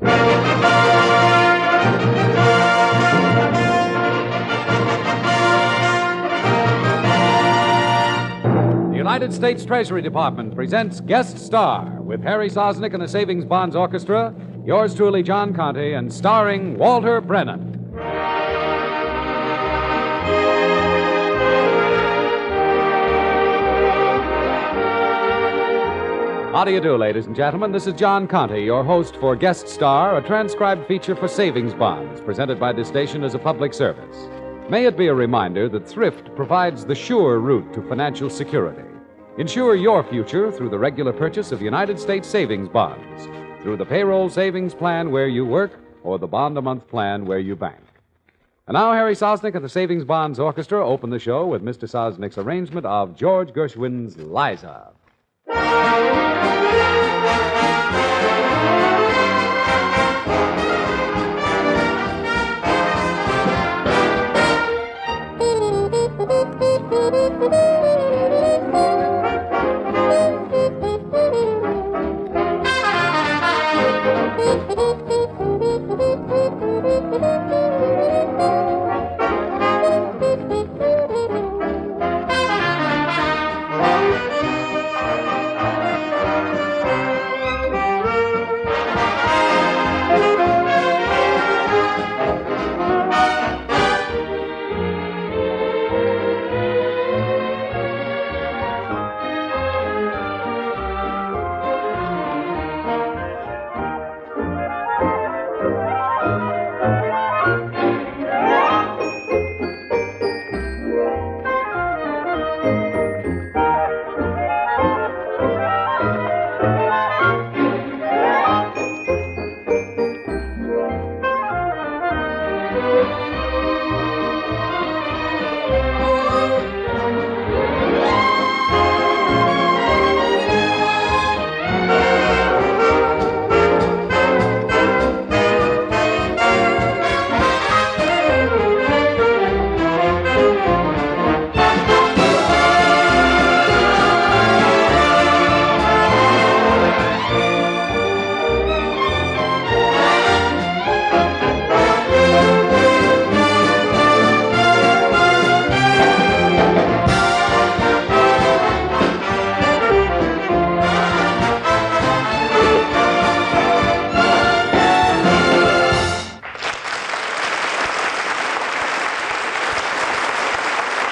The United States Treasury Department presents Guest Star with Harry Sosnick and the Savings Bonds Orchestra, yours truly, John Conte, and starring Walter Brennan. How do you do, ladies and gentlemen? This is John Conte, your host for Guest Star, a transcribed feature for Savings Bonds, presented by this station as a public service. May it be a reminder that thrift provides the sure route to financial security. Ensure your future through the regular purchase of United States Savings Bonds, through the payroll savings plan where you work, or the bond-a-month plan where you bank. And now Harry Sosnick and the Savings Bonds Orchestra open the show with Mr. Sosnick's arrangement of George Gershwin's Liza.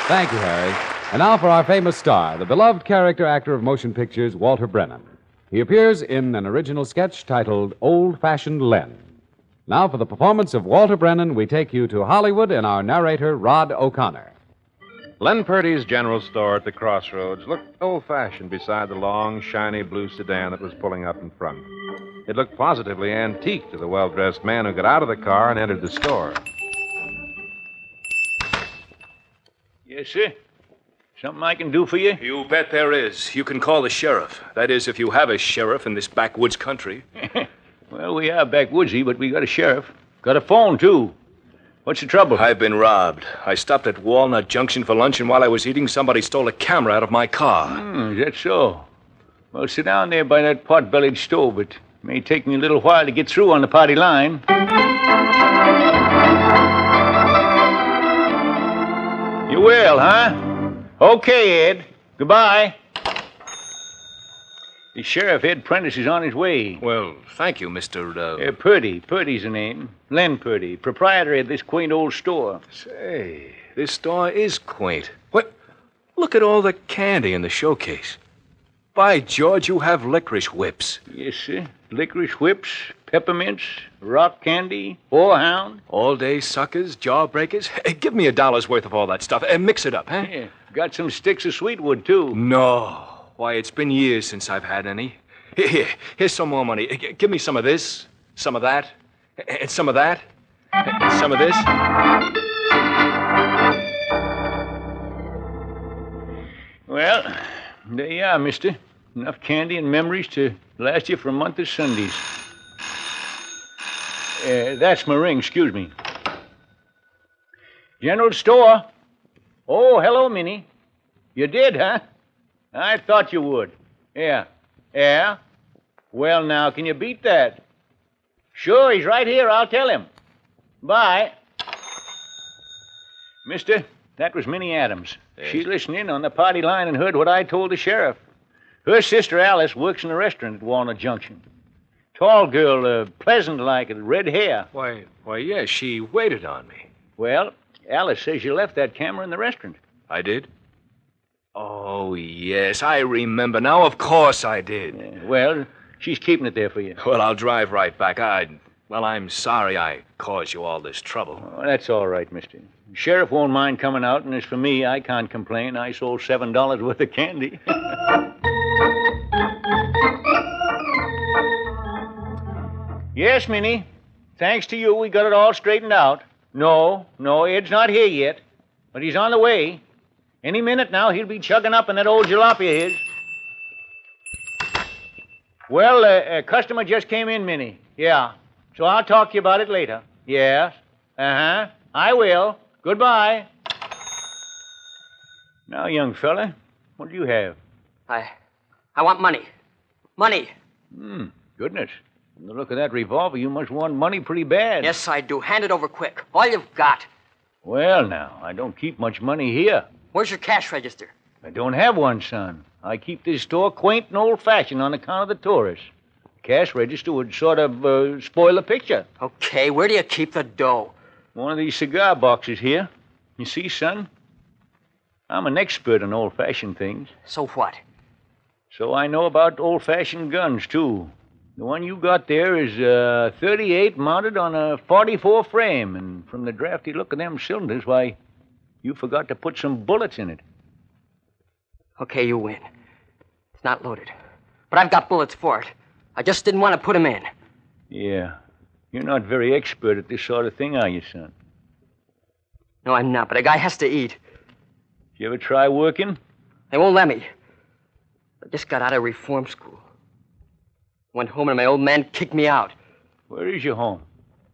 Thank you, Harry. And now for our famous star, the beloved character actor of motion pictures, Walter Brennan. He appears in an original sketch titled Old-Fashioned Len. Now for the performance of Walter Brennan, we take you to Hollywood and our narrator, Rod O'Connor. Len Purdy's general store at the Crossroads looked old-fashioned beside the long, shiny blue sedan that was pulling up in front. It looked positively antique to the well-dressed man who got out of the car and entered the store. Yes, sir. Something I can do for you? You bet there is. You can call the sheriff. That is, if you have a sheriff in this backwoods country. Well, we are backwoodsy, but we got a sheriff. Got a phone, too. What's the trouble? I've been robbed. I stopped at Walnut Junction for lunch, and while I was eating, somebody stole a camera out of my car. Is that so? Well, sit down there by that pot-bellied stove. It may take me a little while to get through on the party line. You will, huh? Okay, Ed. Goodbye. The sheriff, Ed Prentice, is on his way. Well, thank you, Mr. Purdy. Purdy's the name. Len Purdy, proprietor of this quaint old store. Say, this store is quaint. What? Look at all the candy in the showcase. By George, you have licorice whips. Yes, sir. Licorice whips, peppermints, rock candy, boarhound. All-day suckers, jawbreakers. Hey, give me $1's worth of all that stuff and mix it up, huh? Yeah. Got some sticks of sweetwood, too. No. Why, it's been years since I've had any. Here's some more money. Give me some of this. some of that, and some of that, and some of this. Well, there you are, mister. Enough candy and memories to last you for a month of Sundays. That's my ring, excuse me. General Store. Oh, hello, Minnie. You did, huh? I thought you would. Yeah? Well, now, can you beat that? Sure, he's right here. I'll tell him. Bye. Mister, that was Minnie Adams. Yes. She listened in on the party line and heard what I told the sheriff. Her sister, Alice, works in a restaurant at Walnut Junction. Tall girl, pleasant like, red hair. Why, yes, she waited on me. Well, Alice says you left that camera in the restaurant. I did? Oh, yes, I remember now. Of course I did. Well, she's keeping it there for you. Well, I'll drive right back. I'm sorry I caused you all this trouble. Oh, that's all right, mister. The sheriff won't mind coming out, and as for me, I can't complain. I sold $7 worth of candy. Yes, Minnie. Thanks to you, we got it all straightened out. No, Ed's not here yet, but he's on the way. Any minute now, he'll be chugging up in that old jalopy of his. Well, a customer just came in, Minnie. Yeah, so I'll talk to you about it later. Yes, I will. Goodbye. Now, young fella, what do you have? I want money. Money. Goodness. From the look of that revolver, you must want money pretty bad. Yes, I do. Hand it over quick. All you've got. Well, now, I don't keep much money here. Where's your cash register? I don't have one, son. I keep this store quaint and old-fashioned on account of the tourists. Cash register would sort of spoil the picture. Okay, where do you keep the dough? One of these cigar boxes here. You see, son? I'm an expert on old-fashioned things. So what? So I know about old-fashioned guns, too. The one you got there is a .38 mounted on a .44 frame, and from the drafty look of them cylinders, why, you forgot to put some bullets in it. Okay, you win. It's not loaded, but I've got bullets for it. I just didn't want to put them in. Yeah. You're not very expert at this sort of thing, are you, son? No, I'm not, but a guy has to eat. You ever try working? They won't let me. I just got out of reform school. Went home and my old man kicked me out. Where is your home?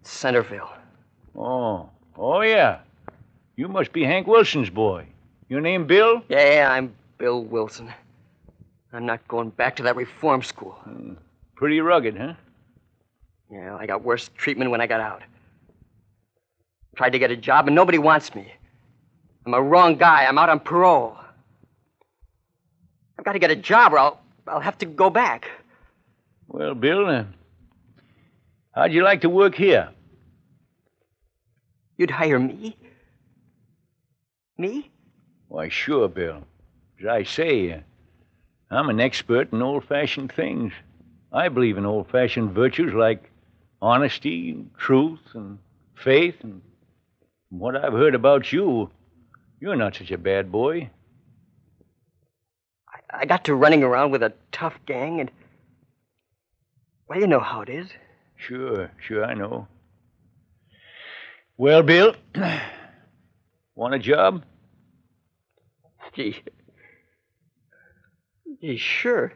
Centerville. Oh, yeah. You must be Hank Wilson's boy. Your name Bill? Yeah, I'm Bill Wilson. I'm not going back to that reform school. Pretty rugged, huh? Yeah, I got worse treatment when I got out. Tried to get a job and nobody wants me. I'm a wrong guy. I'm out on parole. I've got to get a job or I'll have to go back. Well, Bill, how'd you like to work here? You'd hire me? Me? Why, sure, Bill. As I say, I'm an expert in old-fashioned things. I believe in old-fashioned virtues like honesty and truth and faith. And from what I've heard about you, you're not such a bad boy. I got to running around with a tough gang and... Well, you know how it is. Sure, I know. Well, Bill, want a job? Gee, sure.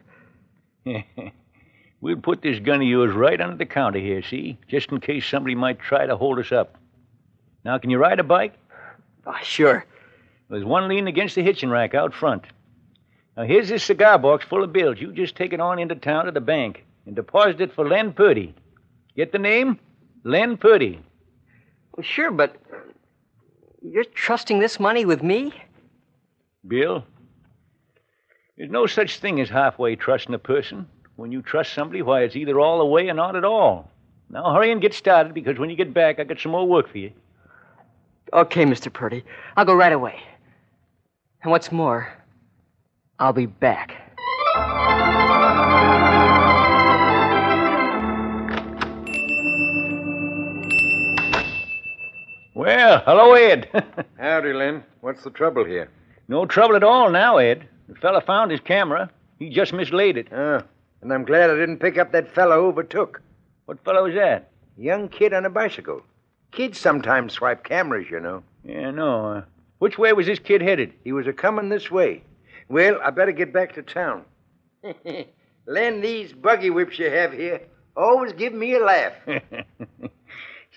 We'll put this gun of yours right under the counter here, see? Just in case somebody might try to hold us up. Now, can you ride a bike? Oh, sure. There's one leaning against the hitching rack out front. Now, here's this cigar box full of bills. You just take it on into town to the bank. And deposit it for Len Purdy. Get the name? Len Purdy. Well, sure, but you're trusting this money with me? Bill, there's no such thing as halfway trusting a person. When you trust somebody, why, it's either all the way or not at all. Now hurry and get started, because when you get back, I got some more work for you. Okay, Mr. Purdy. I'll go right away. And what's more, I'll be back. Well, hello, Ed. Howdy, Len. What's the trouble here? No trouble at all now, Ed. The fella found his camera. He just mislaid it. And I'm glad I didn't pick up that fella who overtook. What fellow was that? Young kid on a bicycle. Kids sometimes swipe cameras, you know. Yeah, I know. Which way was this kid headed? He was a-coming this way. Well, I better get back to town. Len, these buggy whips you have here always give me a laugh.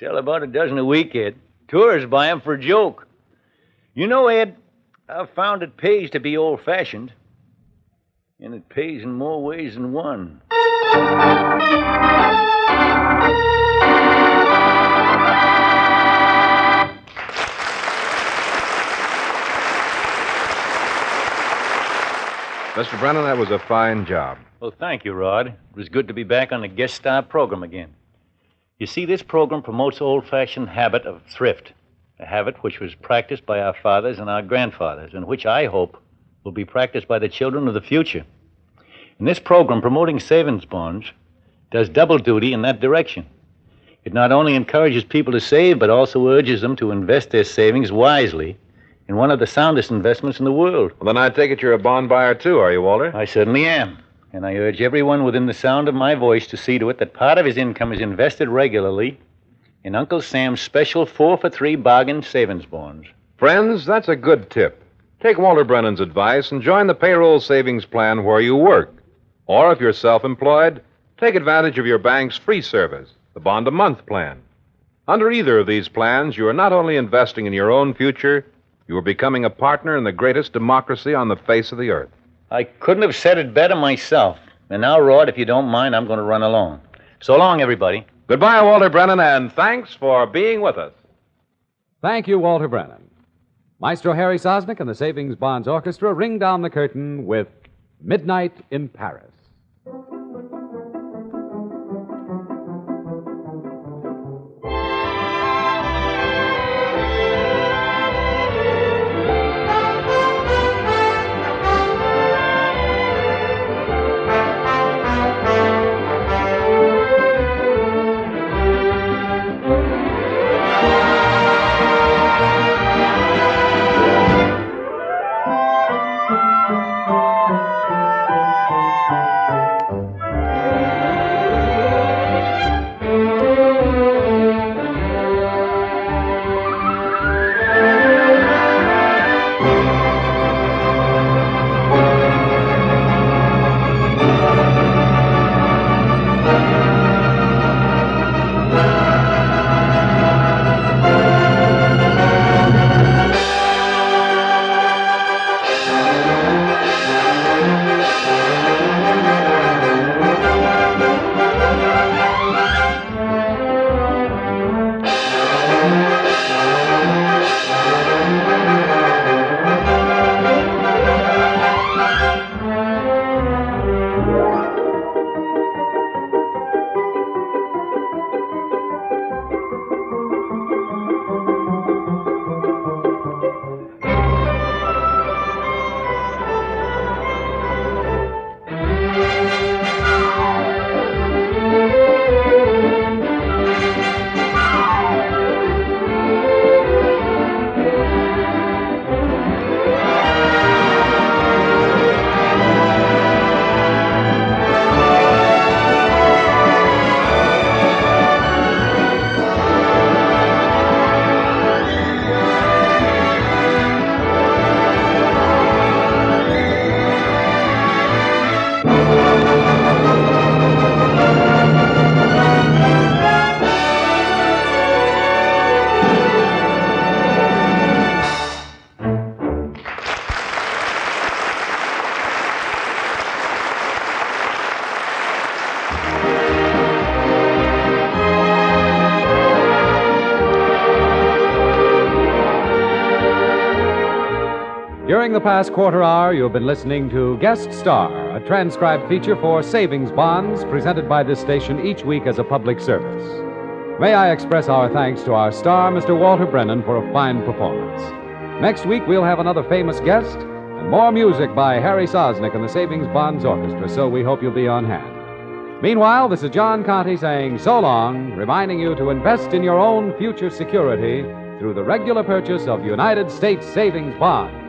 Sell about a dozen a week, Ed. Tourists buy them for a joke. You know, Ed, I've found it pays to be old-fashioned. And it pays in more ways than one. Mr. Brennan, that was a fine job. Well, thank you, Rod. It was good to be back on the Guest Star program again. You see, this program promotes old-fashioned habit of thrift, a habit which was practiced by our fathers and our grandfathers, and which I hope will be practiced by the children of the future. And this program, promoting savings bonds, does double duty in that direction. It not only encourages people to save, but also urges them to invest their savings wisely in one of the soundest investments in the world. Well, then I take it you're a bond buyer, too, are you, Walter? I certainly am. And I urge everyone within the sound of my voice to see to it that part of his income is invested regularly in Uncle Sam's special 4-for-3 bargain savings bonds. Friends, that's a good tip. Take Walter Brennan's advice and join the payroll savings plan where you work. Or if you're self-employed, take advantage of your bank's free service, the bond-a-month plan. Under either of these plans, you are not only investing in your own future, you are becoming a partner in the greatest democracy on the face of the earth. I couldn't have said it better myself. And now, Rod, if you don't mind, I'm going to run along. So long, everybody. Goodbye, Walter Brennan, and thanks for being with us. Thank you, Walter Brennan. Maestro Harry Sosnick and the Savings Bonds Orchestra ring down the curtain with Midnight in Paris. During the past quarter hour, you've been listening to Guest Star, a transcribed feature for Savings Bonds presented by this station each week as a public service. May I express our thanks to our star, Mr. Walter Brennan, for a fine performance. Next week, we'll have another famous guest and more music by Harry Sosnick and the Savings Bonds Orchestra, so we hope you'll be on hand. Meanwhile, this is John Conte saying so long, reminding you to invest in your own future security through the regular purchase of United States Savings Bonds.